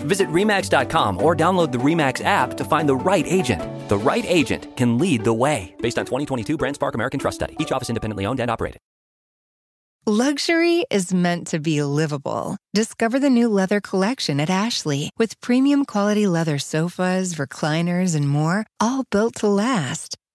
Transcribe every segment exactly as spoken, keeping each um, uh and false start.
Visit RE MAX dot com or download the RE/MAX app to find the right agent. The right agent can lead the way. Based on twenty twenty-two BrandSpark American Trust Study. Each office independently owned and operated. Luxury is meant to be livable. Discover the new leather collection at Ashley with premium quality leather sofas, recliners, and more, all built to last.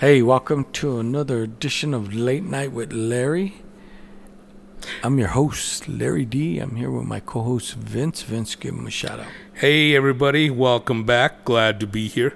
Hey, welcome to another edition of Late Night with Larry. I'm your host, Larry D. I'm here with my co-host, Vince. Vince, give him a shout out. Hey, everybody. Welcome back. Glad to be here.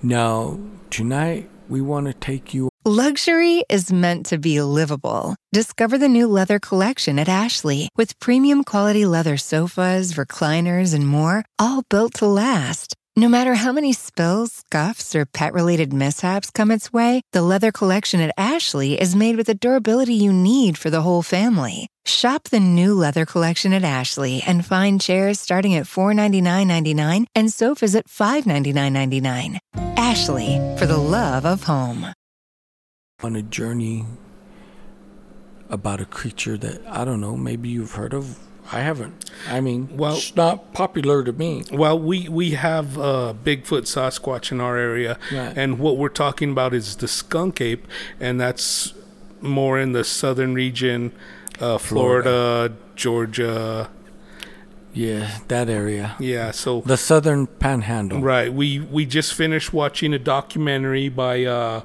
Now, tonight, we want to take you... Luxury is meant to be livable. Discover the new leather collection at Ashley with premium quality leather sofas, recliners, and more, all built to last. No matter how many spills, scuffs, or pet-related mishaps come its way, the leather collection at Ashley is made with the durability you need for the whole family. Shop the new leather collection at Ashley and find chairs starting at four hundred ninety-nine ninety-nine dollars and sofas at five hundred ninety-nine ninety-nine dollars. Ashley, for the love of home. On a journey about a creature that, I don't know, maybe you've heard of. I haven't. I mean, well, it's not popular to me. Well, we, we have uh, Bigfoot, Sasquatch in our area. Right. And what we're talking about is the skunk ape, and that's more in the southern region, uh, Florida, Florida, Georgia. Yeah, that area. Yeah, so... the southern panhandle. Right. We, we just finished watching a documentary by... Uh,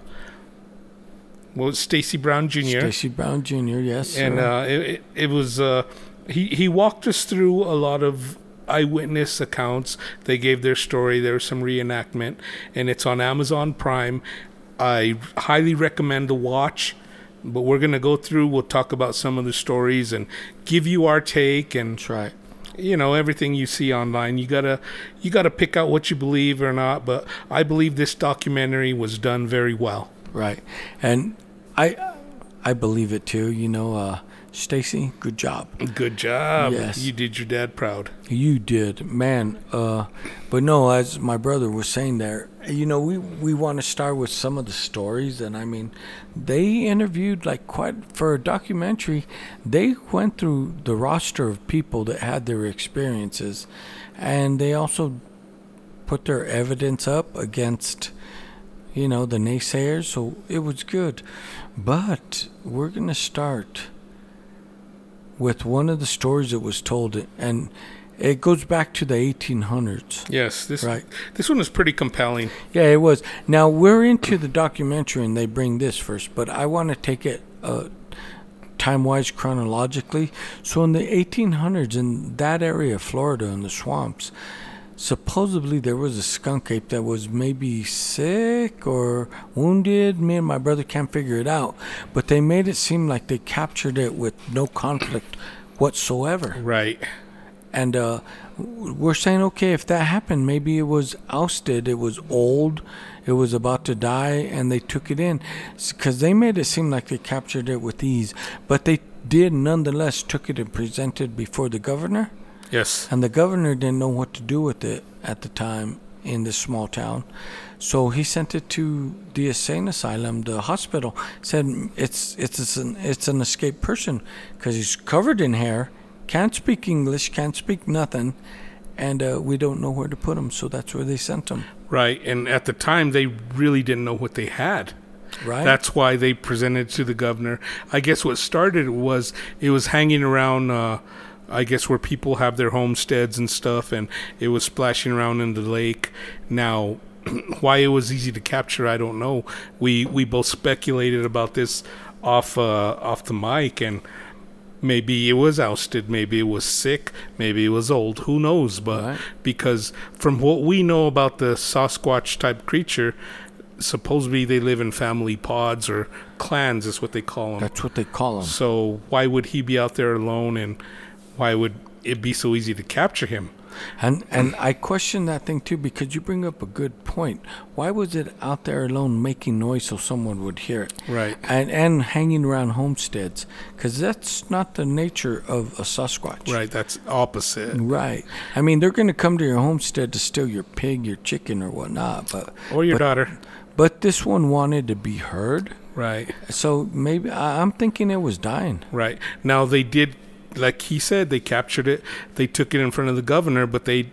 well, Stacy Brown Junior Stacy Brown Junior, yes. And uh, it, it, it was... Uh, He he walked us through a lot of eyewitness accounts. They gave their story. There was some reenactment, and it's on Amazon Prime. I highly recommend the watch, but we're going to go through. We'll talk about some of the stories and give you our take and try, you know, everything you see online. You got to you got to pick out what you believe or not, but I believe this documentary was done very well. Right. And I I believe it too, you know, uh Stacy, good job. Good job. Yes. You did your dad proud. You did, man. Uh, but no, as my brother was saying there, you know, we, we want to start with some of the stories. And I mean, they interviewed like quite for a documentary. They went through the roster of people that had their experiences. And they also put their evidence up against, you know, the naysayers. So it was good. But we're going to start with one of the stories that was told, and it goes back to the eighteen hundreds. Yes, this right. This one is pretty compelling. Yeah, it was. Now, we're into the documentary, and they bring this first, but I want to take it uh, time-wise chronologically. So in the eighteen hundreds, in that area of Florida, in the swamps, supposedly there was a skunk ape that was maybe sick or wounded. Me and my brother can't figure it out. But they made it seem like they captured it with no conflict whatsoever. Right. And uh, we're saying, okay, if that happened, maybe it was ousted. It was old. It was about to die. And they took it in because they made it seem like they captured it with ease. But they did nonetheless took it and presented before the governor. Yes. And the governor didn't know what to do with it at the time in this small town. So he sent it to the insane asylum, the hospital, said it's it's an, it's an escaped person because he's covered in hair, can't speak English, can't speak nothing, and uh, we don't know where to put him. So that's where they sent him. Right. And at the time, they really didn't know what they had. Right. That's why they presented it to the governor. I guess what started was it was hanging around... Uh, I guess where people have their homesteads and stuff, and it was splashing around in the lake. Now, Why it was easy to capture, I don't know. We we both speculated about this off uh, off the mic, and maybe it was ousted, maybe it was sick, maybe it was old, who knows? But right. Because from what we know about the Sasquatch type creature, supposedly they live in family pods or clans is what they call them. That's what they call them. So why would he be out there alone, and why would it be so easy to capture him? And and I question that thing too, because you bring up a good point. Why was it out there alone making noise so someone would hear it? Right. And and hanging around homesteads, because that's not the nature of a Sasquatch. Right, that's opposite. Right. I mean, they're going to come to your homestead to steal your pig, your chicken, or whatnot. But, or your but, daughter. But this one wanted to be heard. Right. So maybe I'm thinking it was dying. Right. Now, they did... Like he said, they captured it. They took it in front of the governor, but they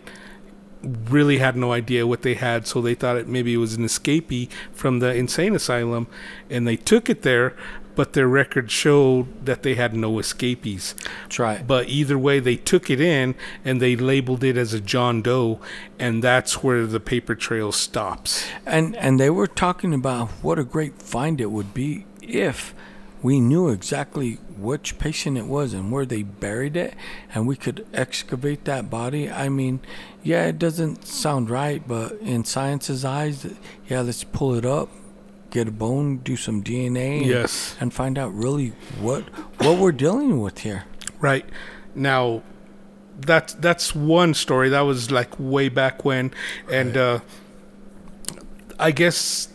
really had no idea what they had, so they thought it maybe it was an escapee from the insane asylum, and they took it there, but their record showed that they had no escapees. That's right. But either way, they took it in, and they labeled it as a John Doe, and that's where the paper trail stops. And and they were talking about what a great find it would be if we knew exactly which patient it was and where they buried it, and we could excavate that body. I mean, yeah, it doesn't sound right, but in science's eyes, yeah, let's pull it up, get a bone, do some D N A, yes, and, and find out really what what we're dealing with here. Right. Now, that's, that's one story. That was like way back when, and uh, I guess...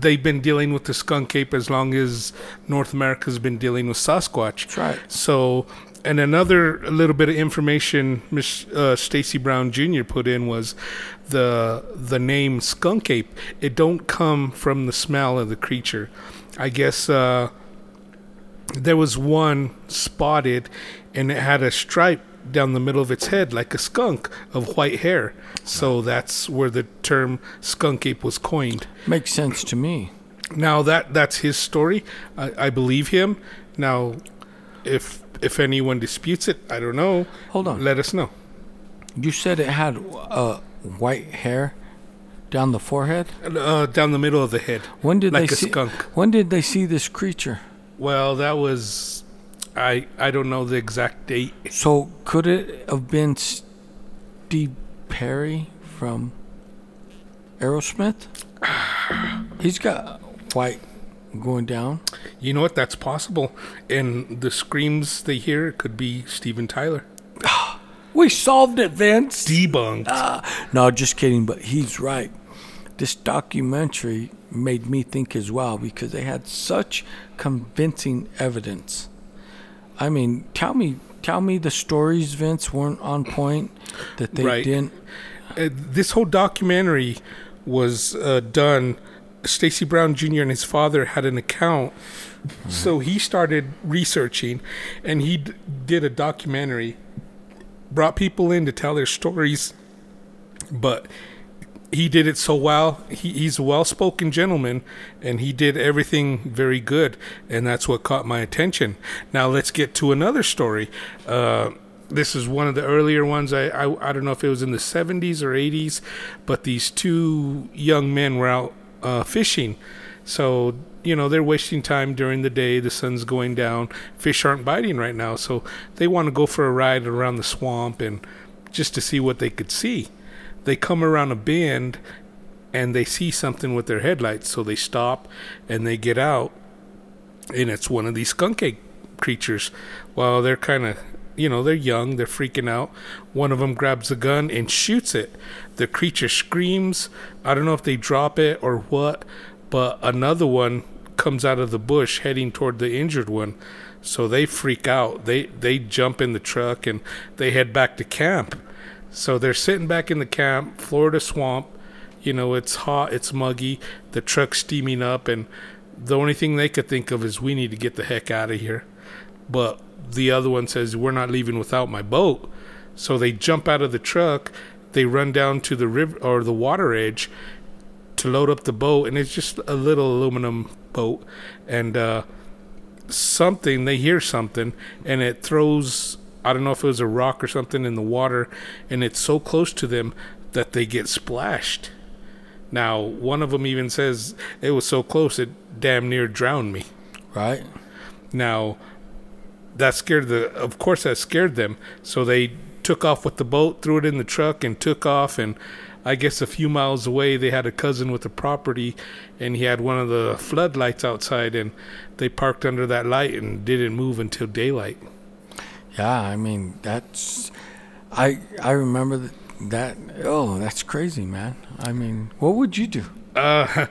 They've been dealing with the skunk ape as long as North America's been dealing with Sasquatch. That's right. So, and another little bit of information Miss uh, Stacy Brown Junior put in was the the name skunk ape. It don't come from the smell of the creature. I guess uh, there was one spotted, and it had a stripe down the middle of its head like a skunk of white hair. So that's where the term skunk ape was coined. Makes sense to me. Now that that's his story. I, I believe him. Now if if anyone disputes it, I don't know. Hold on. Let us know. You said it had uh, white hair down the forehead? Uh, down the middle of the head. When did like they a see, skunk. When did they see this creature? Well, that was I, I don't know the exact date. So could it have been Steve Perry from Aerosmith? He's got white going down. You know what? That's possible. And the screams they hear could be Steven Tyler. We solved it, Vince. Debunked. Uh, no, just kidding. But he's right. This documentary made me think as well, because they had such convincing evidence. I mean, tell me, tell me the stories, Vince, weren't on point, that they right. didn't. Uh, this whole documentary was uh, done. Stacy Brown Junior and his father had an account, mm-hmm. so he started researching, and he d- did a documentary, brought people in to tell their stories, but he did it so well. He, he's a well-spoken gentleman, and he did everything very good, and that's what caught my attention. Now let's get to another story. Uh, this is one of the earlier ones. I, I I don't know if it was in the seventies or eighties, but these two young men were out uh, fishing. So, you know, they're wasting time during the day. The sun's going down. Fish aren't biting right now, so they want to go for a ride around the swamp and just to see what they could see. They come around a bend, and they see something with their headlights, so they stop, and they get out, and it's one of these skunk ape creatures. Well, they're kind of, you know, they're young, they're freaking out. One of them grabs a gun and shoots it. The creature screams. I don't know if they drop it or what, but another one comes out of the bush heading toward the injured one. So they freak out. They, they jump in the truck, and they head back to camp. So they're sitting back in the camp, Florida swamp. You know, it's hot, it's muggy, the truck's steaming up, and the only thing they could think of is, we need to get the heck out of here. But the other one says, we're not leaving without my boat. So they jump out of the truck, they run down to the river or the water edge to load up the boat, and it's just a little aluminum boat. And uh, something, they hear something, and it throws... I don't know if it was a rock or something in the water, and it's so close to them that they get splashed. Now, one of them even says it was so close it damn near drowned me. Right. Now, that scared the. Of course, that scared them. So they took off with the boat, threw it in the truck, and took off. And I guess a few miles away, they had a cousin with a property, and he had one of the floodlights outside, and they parked under that light and didn't move until daylight. Yeah, I mean that's. I I remember that. That oh, that's crazy, man. I mean, what would you do? Uh,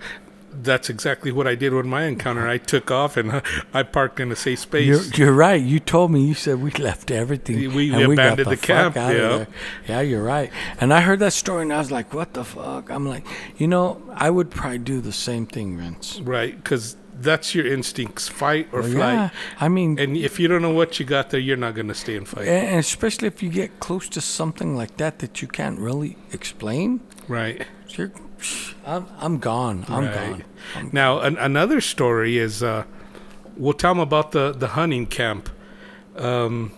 that's exactly what I did with my encounter. I took off and I parked in a safe space. You're, you're right. You told me. You said we left everything. We, and we abandoned we got the, the camp. Fuck out yeah. Of there. Yeah, you're right. And I heard that story and I was like, what the fuck? I'm like, you know, I would probably do the same thing, Vince. Right, because that's your instincts, fight or well, flight. Yeah. I mean, and if you don't know what you got there, you're not going to stay and fight. And especially if you get close to something like that that you can't really explain. Right. You're, I'm, I'm gone. I'm right. gone. I'm now, an, another story is, uh, we'll tell them about the, the hunting camp. Um,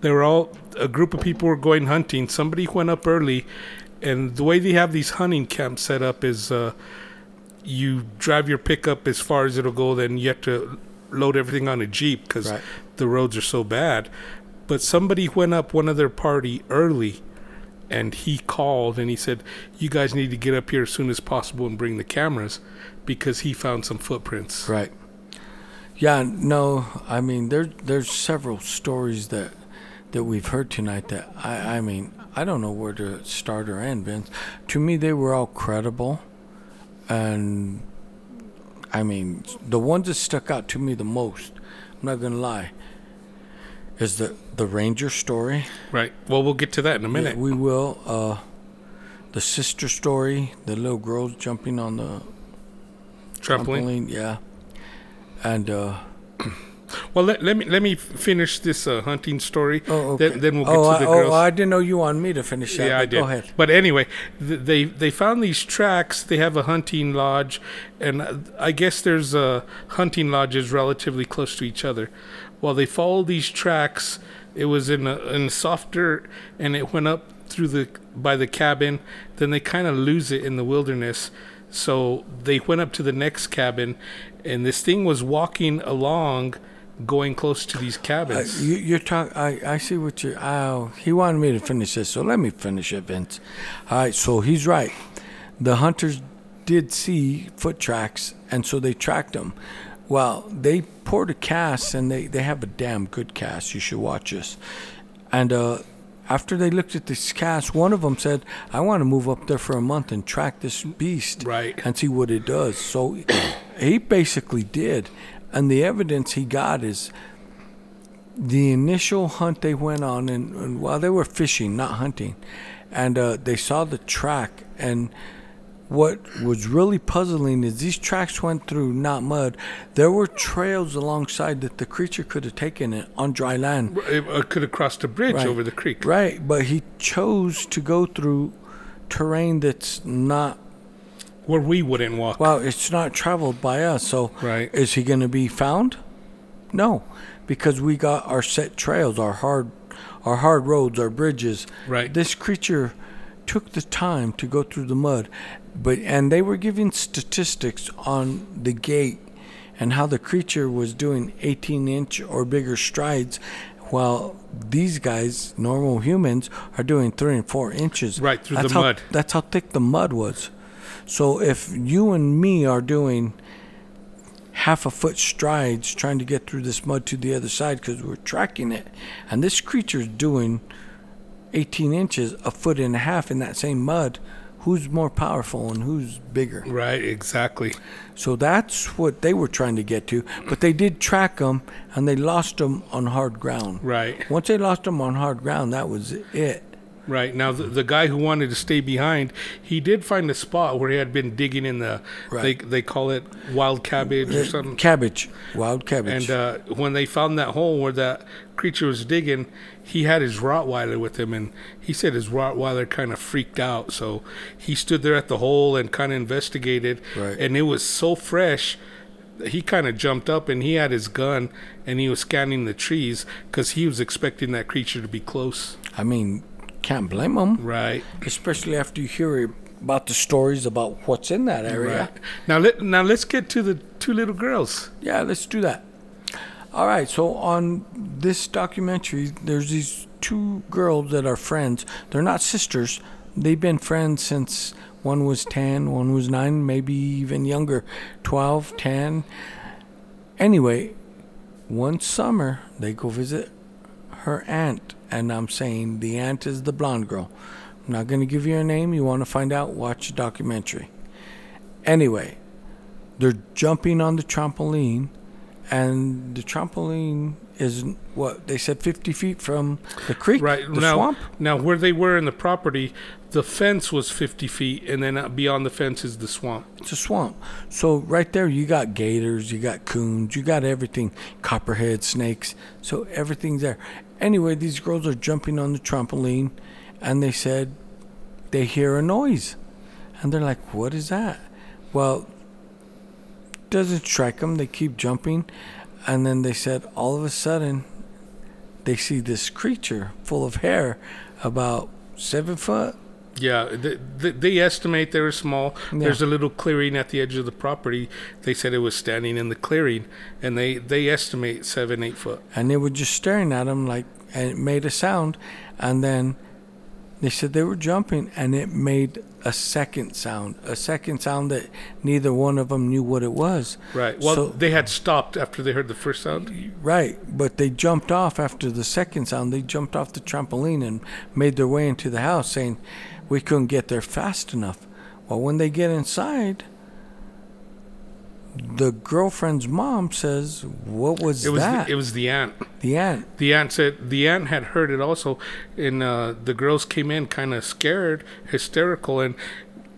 they were all, a group of people were going hunting. Somebody went up early, and the way they have these hunting camps set up is... Uh, you drive your pickup as far as it'll go, then you have to load everything on a Jeep because right. the roads are so bad. But somebody went up one of their party early, and he called, and he said, you guys need to get up here as soon as possible and bring the cameras because he found some footprints. Right. Yeah, no, I mean, there, there's several stories that, that we've heard tonight that, I, I mean, I don't know where to start or end, Vince. To me, they were all credible. And, I mean, the ones that stuck out to me the most, I'm not going to lie, is the, the Ranger story. Right. Well, we'll get to that in a minute. Yeah, we will. Uh, the sister story, the little girls jumping on the trampoline. trampoline yeah. And, uh... Well, let, let me let me finish this uh, hunting story. Oh, okay. Then, then we'll get oh, to the I, girls. Oh, I didn't know you wanted me to finish that. Yeah, I did. Go ahead. But anyway, th- they they found these tracks. They have a hunting lodge, and I guess there's uh, hunting lodges relatively close to each other. Well, they followed these tracks. It was in a, in soft dirt, and it went up through the by the cabin. Then they kind of lose it in the wilderness. So they went up to the next cabin, and this thing was walking along. Going close to these cabins. Uh, you, you're talking. I see what you're. Oh, he wanted me to finish this, so let me finish it, Vince. All right. So he's right. The hunters did see foot tracks, and so they tracked them. Well, they poured a cast, and they they have a damn good cast. You should watch this. And uh, after they looked at this cast, one of them said, "I want to move up there for a month and track this beast, right, and see what it does." So he basically did. And the evidence he got is the initial hunt they went on, and, and while well, they were fishing, not hunting, and uh, they saw the track. And what was really puzzling is these tracks went through not mud. There were trails alongside that the creature could have taken it on dry land. It could have crossed a bridge right. over the creek. Right, but he chose to go through terrain that's not. Where we wouldn't walk. Well, it's not traveled by us, so right. Is he going to be found? No, because we got our set trails, our hard our hard roads, our bridges. Right. This creature took the time to go through the mud, but and they were giving statistics on the gait and how the creature was doing eighteen-inch or bigger strides, while these guys, normal humans, are doing three and four inches. Right, through that's the how, mud. That's how thick the mud was. So if you and me are doing half a foot strides trying to get through this mud to the other side because we're tracking it, and this creature's doing eighteen inches, a foot and a half in that same mud, who's more powerful and who's bigger? Right, exactly. So that's what they were trying to get to, but they did track them, and they lost them on hard ground. Right. Once they lost them on hard ground, that was it. Right. Now, the, the guy who wanted to stay behind, he did find a spot where he had been digging in the, right. they they call it wild cabbage or something. Cabbage. Wild cabbage. And uh, when they found that hole where that creature was digging, he had his Rottweiler with him, and he said his Rottweiler kind of freaked out. So he stood there at the hole and kind of investigated, right. And it was so fresh. He kind of jumped up, and he had his gun, and he was scanning the trees because he was expecting that creature to be close. I mean... Can't blame them. Right. Especially after you hear it about the stories about what's in that area. Right. Now, let, now let's get to the two little girls. Yeah, let's do that. All right, so on this documentary, there's these two girls that are friends. They're not sisters. They've been friends since one was ten, one was nine, maybe even younger, twelve, ten. Anyway, one summer, they go visit her aunt, and I'm saying the aunt is the blonde girl. I'm not going to give you her name. You want to find out? Watch the documentary. Anyway, they're jumping on the trampoline, and the trampoline is, what, they said fifty feet from the creek, right. the now, swamp? Now, where they were in the property, the fence was fifty feet, and then beyond the fence is the swamp. It's a swamp. So right there, you got gators, you got coons, you got everything, copperheads, snakes. So everything's there. Anyway, these girls are jumping on the trampoline, and they said they hear a noise. And they're like, what is that? Well, it doesn't strike them. They keep jumping. And then they said all of a sudden they see this creature full of hair about seven foot. Yeah, they, they, they estimate they were small. Yeah. There's a little clearing at the edge of the property. They said it was standing in the clearing, and they, they estimate seven, eight foot. And they were just staring at them like, and it made a sound. And then they said they were jumping, and it made a second sound, a second sound that neither one of them knew what it was. Right. Well, so, they had stopped after they heard the first sound. Right. But they jumped off after the second sound. They jumped off the trampoline and made their way into the house, saying we couldn't get there fast enough. Well, when they get inside, the girlfriend's mom says, what was, it was that? The, it was the aunt. The aunt. The aunt said, the aunt had heard it also, and uh, the girls came in kind of scared, hysterical, and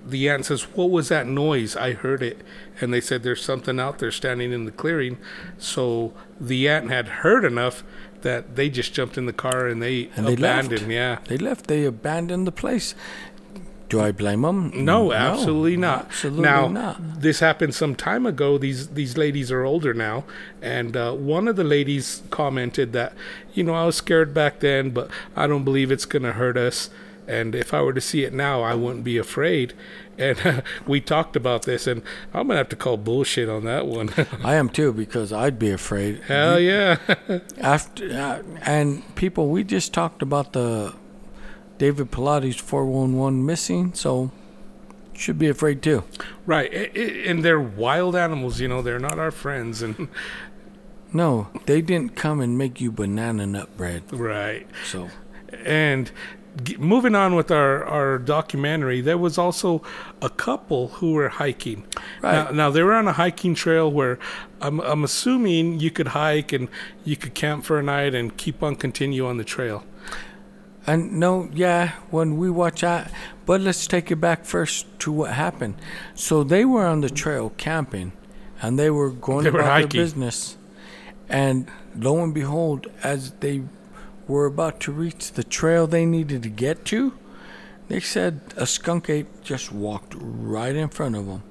the aunt says, what was that noise? I heard it. And they said, there's something out there standing in the clearing. So the aunt had heard enough that they just jumped in the car and they and abandoned. They yeah. They left. They abandoned the place. Do I blame them? No, absolutely no, not. Absolutely now, not. This happened some time ago. These these ladies are older now, and uh, one of the ladies commented that, you know, I was scared back then, but I don't believe it's going to hurt us. And if I were to see it now, I wouldn't be afraid. And uh, we talked about this, and I'm going to have to call bullshit on that one. I am too, because I'd be afraid. Hell you, yeah. after uh, and people, we just talked about the David Paulides four one one missing, so should be afraid too. Right, it, it, and they're wild animals, you know, they're not our friends. And no, they didn't come and make you banana nut bread. Right. So, and g- moving on with our, our documentary, there was also a couple who were hiking. Right. Now, now they were on a hiking trail where I'm, I'm assuming you could hike and you could camp for a night and keep on continue on the trail. And no, yeah, when we watch that, but let's take it back first to what happened. So they were on the trail camping, and they were going they about were their business. And lo and behold, as they were about to reach the trail they needed to get to, they said a skunk ape just walked right in front of them.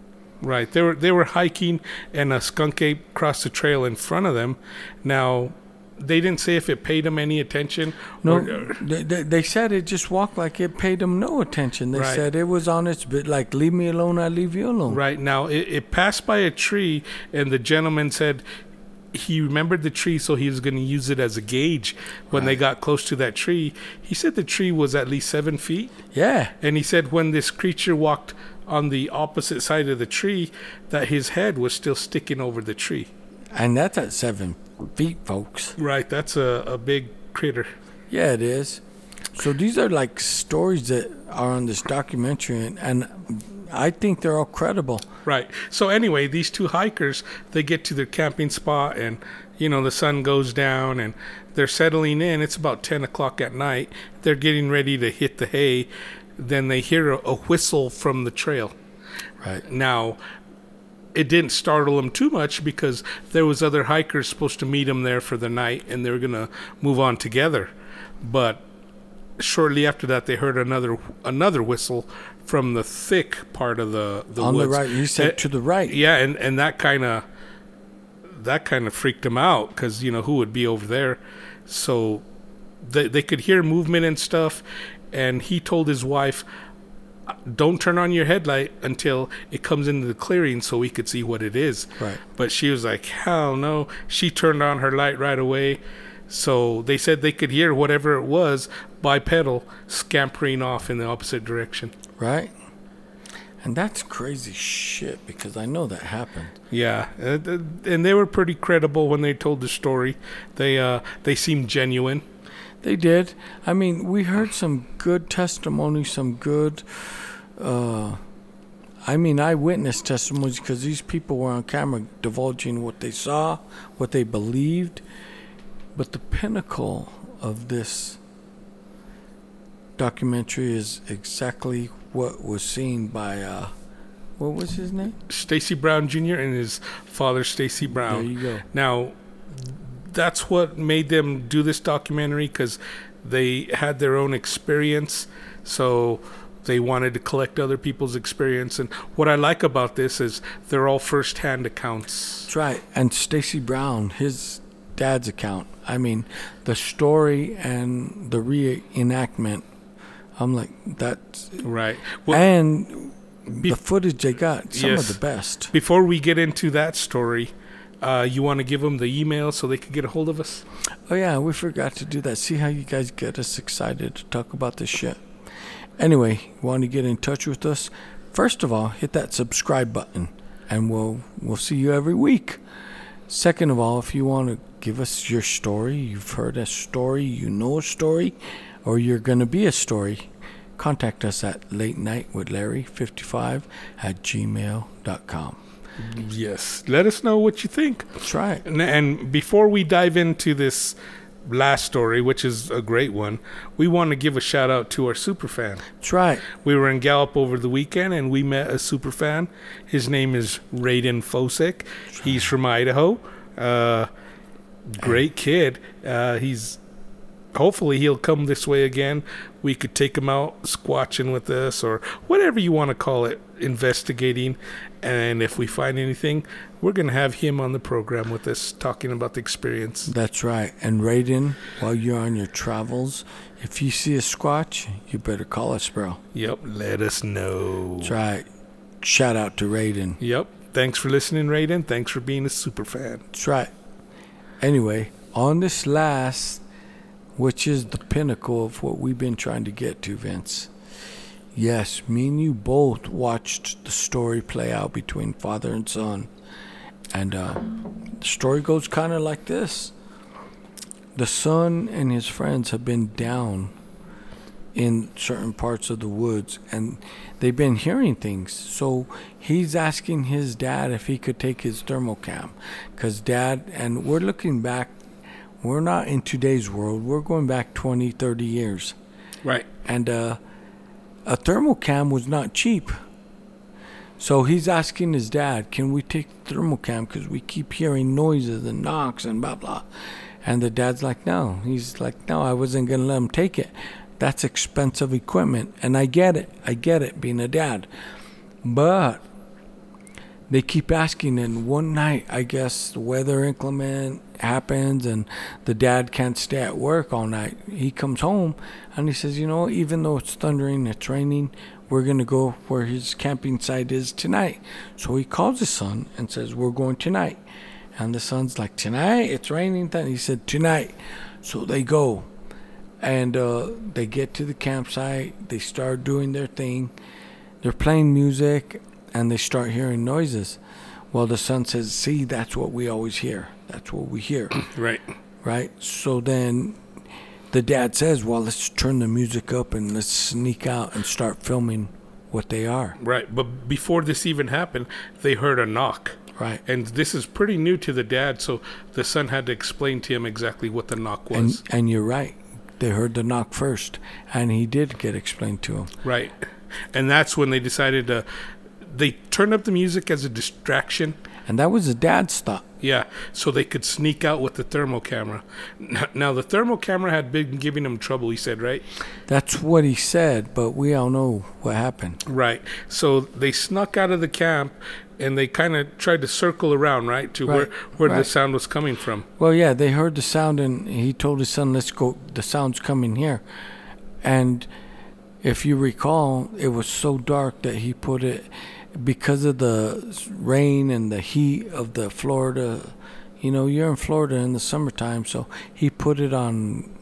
Right, they were they were hiking, and a skunk ape crossed the trail in front of them. Now, they didn't say if it paid them any attention. No, or, they, they said it just walked like it paid them no attention. They right. said it was on its bit, like, leave me alone, I leave you alone. Right. Now, it, it passed by a tree, and the gentleman said he remembered the tree, so he was going to use it as a gauge when right. they got close to that tree. He said the tree was at least seven feet. Yeah. And he said when this creature walked on the opposite side of the tree, that his head was still sticking over the tree. And that's at seven feet, folks. Right, that's a, a big critter. Yeah, it is. So these are like stories that are on this documentary, and, and I think they're all credible. Right. So anyway, these two hikers, they get to their camping spot, and, you know, the sun goes down, and they're settling in. It's about ten o'clock at night. They're getting ready to hit the hay. Then they hear a, a whistle from the trail. Right. Now, it didn't startle them too much because there was other hikers supposed to meet them there for the night, and they were going to move on together. But shortly after that, they heard another another whistle from the thick part of the, the on woods. On the right. You said it, to the right. Yeah, and, and that kind of that kind of freaked them out because, you know, who would be over there? So they, they could hear movement and stuff, and he told his wife, don't turn on your headlight until it comes into the clearing so we could see what it is. Right. But she was like, hell no. She turned on her light right away. So they said they could hear whatever it was, bipedal, scampering off in the opposite direction. Right. And that's crazy shit, because I know that happened. Yeah. And they were pretty credible when they told the story. They uh, they seemed genuine. They did. I mean, we heard some good testimony, some good, uh, I mean, eyewitness testimonies, because these people were on camera divulging what they saw, what they believed. But the pinnacle of this documentary is exactly what was seen by, uh, what was his name? Stacy Brown Junior and his father, Stacy Brown. There you go. Now, that's what made them do this documentary, because they had their own experience, so they wanted to collect other people's experience. And what I like about this is they're all first-hand accounts. That's right. And Stacy Brown, his dad's account, I mean, the story and the reenactment, I'm like, that's right. Well, and be- the footage they got, some yes. of the best. Before we get into that story, Uh, you want to give them the email so they could get a hold of us? Oh, yeah, we forgot to do that. See how you guys get us excited to talk about this shit. Anyway, want to get in touch with us? First of all, hit that subscribe button, and we'll we'll see you every week. Second of all, if you want to give us your story, you've heard a story, you know a story, or you're going to be a story, contact us at late night with larry fifty-five at gmail dot com. Yes. Let us know what you think. That's right. And, and before we dive into this last story, which is a great one, we want to give a shout out to our super fan. That's right. We were in Gallup over the weekend, and we met a super fan. His name is Raiden Fosick. Right. He's from Idaho. Uh, great kid. Uh, he's hopefully he'll come this way again. We could take him out squatching with us, or whatever you want to call it, investigating. And if we find anything, we're going to have him on the program with us talking about the experience. That's right. And Raiden, while you're on your travels, if you see a Squatch, you better call us, bro. Yep. Let us know. That's right. Shout out to Raiden. Yep. Thanks for listening, Raiden. Thanks for being a super fan. That's right. Anyway, on this last, which is the pinnacle of what we've been trying to get to, Vince. Yes, me and you both watched the story play out between father and son. And uh, the story goes kind of like this. The son and his friends have been down in certain parts of the woods, and they've been hearing things. So he's asking his dad if he could take his thermocam. Because dad, and we're looking back, we're not in today's world. We're going back twenty, thirty years. Right. And uh a thermal cam was not cheap. So he's asking his dad, can we take the thermal cam? Because we keep hearing noises and knocks and blah, blah. And the dad's like, no. He's like, no, I wasn't going to let him take it. That's expensive equipment. And I get it. I get it, being a dad. But they keep asking. And one night, I guess, the weather inclement happens and the dad can't stay at work all night. He comes home and he says, you know, even though it's thundering, it's raining, we're going to go where his camping site is tonight. So he calls his son and says, we're going tonight. And the son's like, tonight? It's raining. And he said, tonight. So they go. And uh, they get to the campsite. They start doing their thing. They're playing music. And they start hearing noises. Well, the son says, see, that's what we always hear. That's what we hear. Right. Right? So then the dad says, well, let's turn the music up and let's sneak out and start filming what they are. Right. But before this even happened, they heard a knock. Right. And this is pretty new to the dad, so the son had to explain to him exactly what the knock was. And, and you're right. They heard the knock first, and he did get explained to him. Right. And that's when they decided to... They turned up the music as a distraction. And that was the dad's thought. Yeah, so they could sneak out with the thermal camera. Now, the thermal camera had been giving him trouble, he said, right? That's what he said, but we all know what happened. Right. So they snuck out of the camp, and they kind of tried to circle around, right, to right. where, where right. the sound was coming from. Well, yeah, they heard the sound, and he told his son, let's go, the sound's coming here. And If you recall, it was so dark that he put it, because of the rain and the heat of the Florida, you know, you're in Florida in the summertime, so he put it on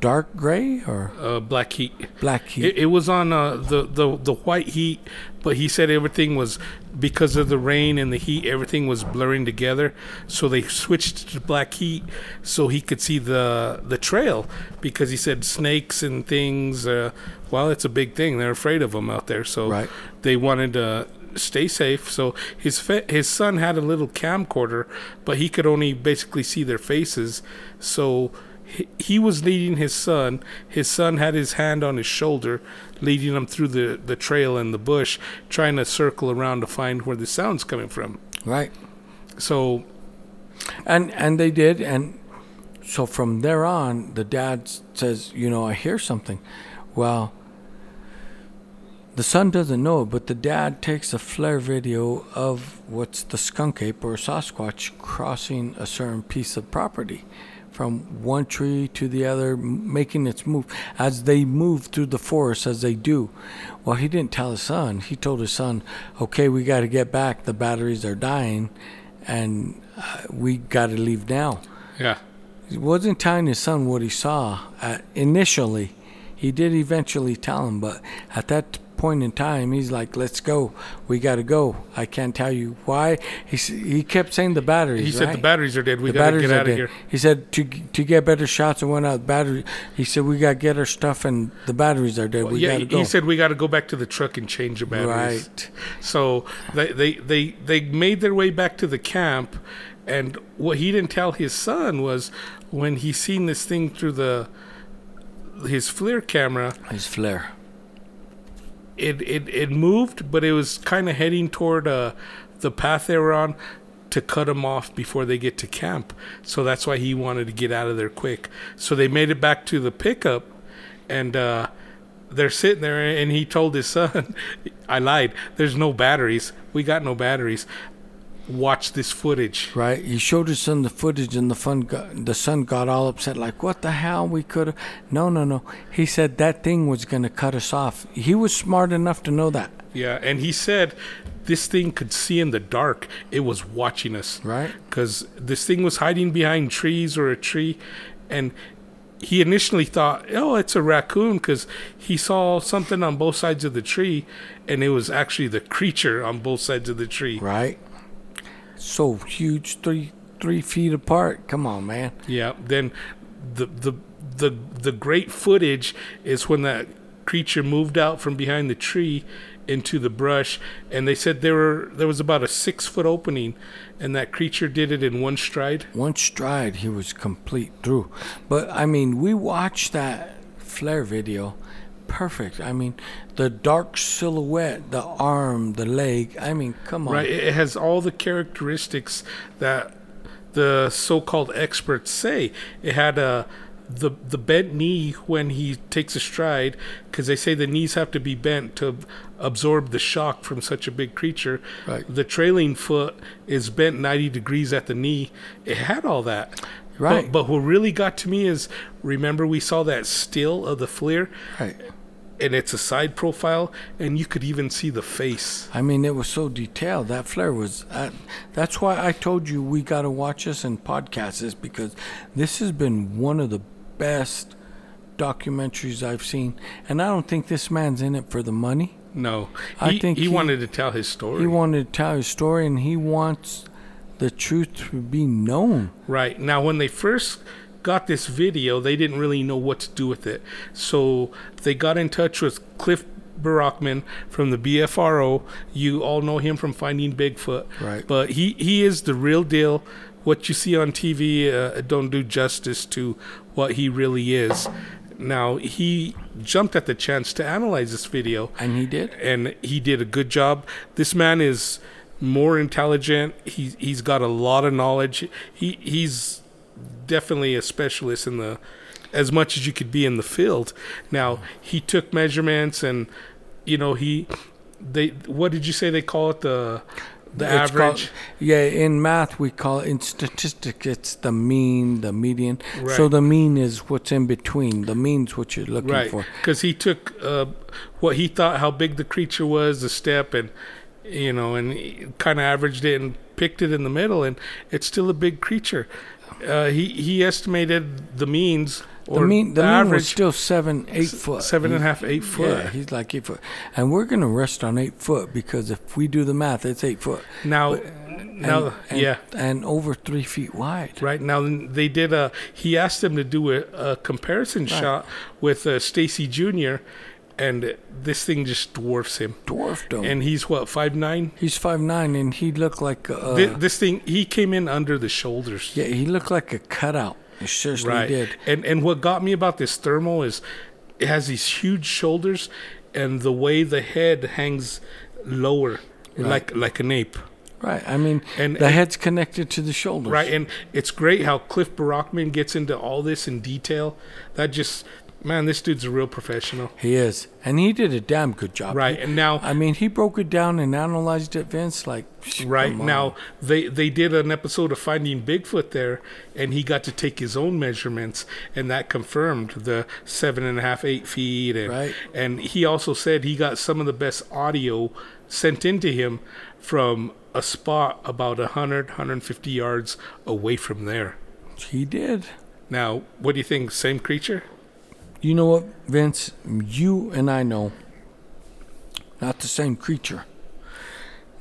dark gray or uh, black heat. Black heat. It, it was on uh, the, the the white heat, but he said everything was, because of the rain and the heat, everything was blurring together. So they switched to black heat so he could see the the trail, because he said snakes and things. Uh, well, it's a big thing. They're afraid of them out there, so right. They wanted to stay safe. So his fa- his son had a little camcorder, but he could only basically see their faces. So he, he was leading his son. His son had his hand on his shoulder, leading him through the, the trail and the bush, trying to circle around to find where the sound's coming from. Right. So. And and they did. And so from there on, the dad says, you know, I hear something. Well, the son doesn't know, but the dad takes a FLIR video of what's the skunk ape or Sasquatch crossing a certain piece of property from one tree to the other, making its move as they move through the forest as they do. Well, he didn't tell his son. He told his son, okay, we got to get back. The batteries are dying, and uh, we got to leave now. Yeah. He wasn't telling his son what he saw at, initially. He did eventually tell him, but at that point in time, he's like, let's go. We got to go. I can't tell you why. He he kept saying the batteries, He said right? the batteries are dead. We got to get out of here. He said to to get better shots and went out battery. He said, we got to get our stuff and the batteries are dead. We well, yeah, got to go. He said, we got to go back to the truck and change the batteries. Right. So they, they, they, they made their way back to the camp, and what he didn't tell his son was when he seen this thing through the his FLIR camera. His FLIR. It, it it moved, but it was kind of heading toward uh, the path they were on to cut them off before they get to camp. So that's why he wanted to get out of there quick. So they made it back to the pickup, and uh, they're sitting there, and he told his son, I lied. There's no batteries. We got no batteries. Watch this footage. Right. He showed his son the footage, and the, fun got, the son got all upset, like, what the hell? We could have. No, no, no. He said that thing was going to cut us off. He was smart enough to know that. Yeah, and he said this thing could see in the dark. It was watching us. Right. Because this thing was hiding behind trees or a tree, and he initially thought, oh, it's a raccoon, because he saw something on both sides of the tree, and it was actually the creature on both sides of the tree. Right. So huge, three three feet apart. Come on, man. Yeah. Then the the the the great footage is when that creature moved out from behind the tree into the brush, and they said there were there was about a six foot opening, and that creature did it in one stride. One stride, he was complete through. But I mean, we watched that FLIR video. Perfect. I mean, the dark silhouette, the arm, the leg. I mean, come on. Right. It has all the characteristics that the so-called experts say. It had a the the bent knee when he takes a stride, because they say the knees have to be bent to absorb the shock from such a big creature. Right. The trailing foot is bent ninety degrees at the knee. It had all that. Right. But, but what really got to me is, remember we saw that still of the FLIR? Right. And it's a side profile, and you could even see the face. I mean, it was so detailed. That FLIR was... Uh, that's why I told you we got to watch this and podcast this, because this has been one of the best documentaries I've seen. And I don't think this man's in it for the money. No. I he, think he, he wanted to tell his story. He wanted to tell his story, and he wants the truth to be known. Right. Now, when they first got this video, they didn't really know what to do with it. So they got in touch with Cliff Barackman from the B F R O. You all know him from Finding Bigfoot. Right. But he, he is the real deal. What you see on T V uh, don't do justice to what he really is. Now, he jumped at the chance to analyze this video. And he did. And he did a good job. This man is more intelligent. He's he's got a lot of knowledge. He he's definitely a specialist in the as much as you could be in the field. Now he took measurements, and you know he they what did you say they call it the The it's average. Called, yeah, in math we call it, in statistics it's the mean, the median. Right. So the mean is what's in between. The mean's what you're looking right. for. Right, because he took uh, what he thought how big the creature was, the step, and you know, and kind of averaged it and picked it in the middle, and it's still a big creature. Uh, he he estimated the means. Or the mean the, the mean average was still seven eight foot seven and a half eight foot. Yeah, he's like eight foot, and we're gonna rest on eight foot because if we do the math, it's eight foot now. But, now, and, and, yeah, and over three feet wide. Right now, they did a. He asked them to do a, a comparison right. shot with uh, Stacy Junior And this thing just dwarfs him. Dwarfed him. And he's what, five nine? He's five nine, and he looked like a, Th- this thing. He came in under the shoulders. Yeah, he looked like a cutout. He seriously right. did. And and what got me about this thermal is it has these huge shoulders, and the way the head hangs lower, right. like like an ape. Right. I mean, and, the and, head's connected to the shoulders. Right. And it's great how Cliff Barackman gets into all this in detail. That just. Man, this dude's a real professional. He is. And he did a damn good job. Right. And now... I mean, he broke it down and analyzed it, Vince, like... Right. Now, they, they did an episode of Finding Bigfoot there, and he got to take his own measurements, and that confirmed the seven and a half, eight feet. And, right. And he also said he got some of the best audio sent into him from a spot about one hundred, one hundred fifty yards away from there. He did. Now, what do you think? Same creature? You know what, Vince? You and I know not the same creature.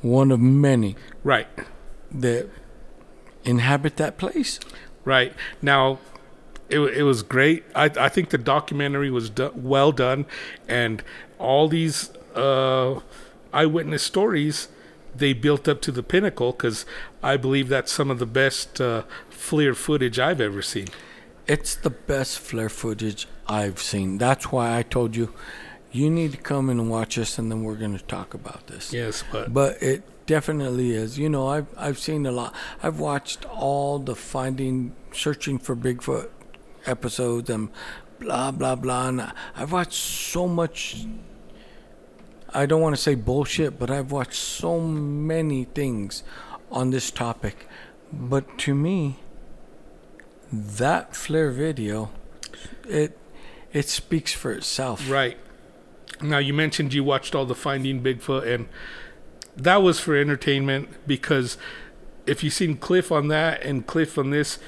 One of many. Right. That inhabit that place. Right. Now, it it was great. I, I think the documentary was do- well done. And all these uh, eyewitness stories, they built up to the pinnacle because I believe that's some of the best uh, FLIR footage I've ever seen. It's the best FLIR footage I've seen. That's why I told you, you need to come and watch this, and then we're going to talk about this. Yes, but but it definitely is. You know, I've I've seen a lot. I've watched all the finding, searching for Bigfoot episodes and blah blah blah. And I've watched so much. I don't want to say bullshit, but I've watched so many things on this topic. But to me, that FLIR video, it. It speaks for itself. Right. Now, you mentioned you watched all the Finding Bigfoot, and that was for entertainment because if you've seen Cliff on that and Cliff on this,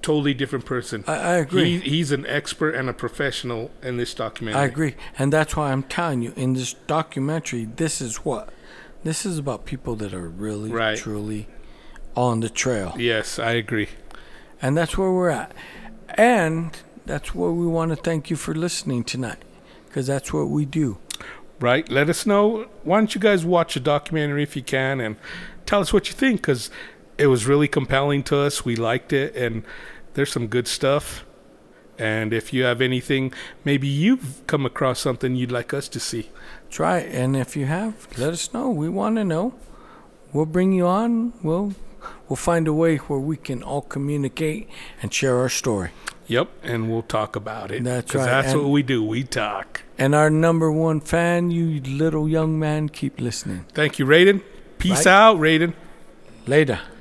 totally different person. I, I agree. He, he's an expert and a professional in this documentary. I agree. And that's why I'm telling you, in this documentary, this is what? This is about people that are really, right. truly on the trail. Yes, I agree. And that's where we're at. And... that's what we want to thank you for listening tonight, because that's what we do. Right. Let us know. Why don't you guys watch a documentary if you can and tell us what you think, because it was really compelling to us. We liked it, and there's some good stuff. And if you have anything, maybe you've come across something you'd like us to see. That's right. And if you have, let us know. We want to know. We'll bring you on. We'll, we'll find a way where we can all communicate and share our story. Yep, and we'll talk about it. That's right. That's and, what we do. We talk. And our number one fan, you little young man, keep listening. Thank you, Raiden. Peace right? out, Raiden. Later.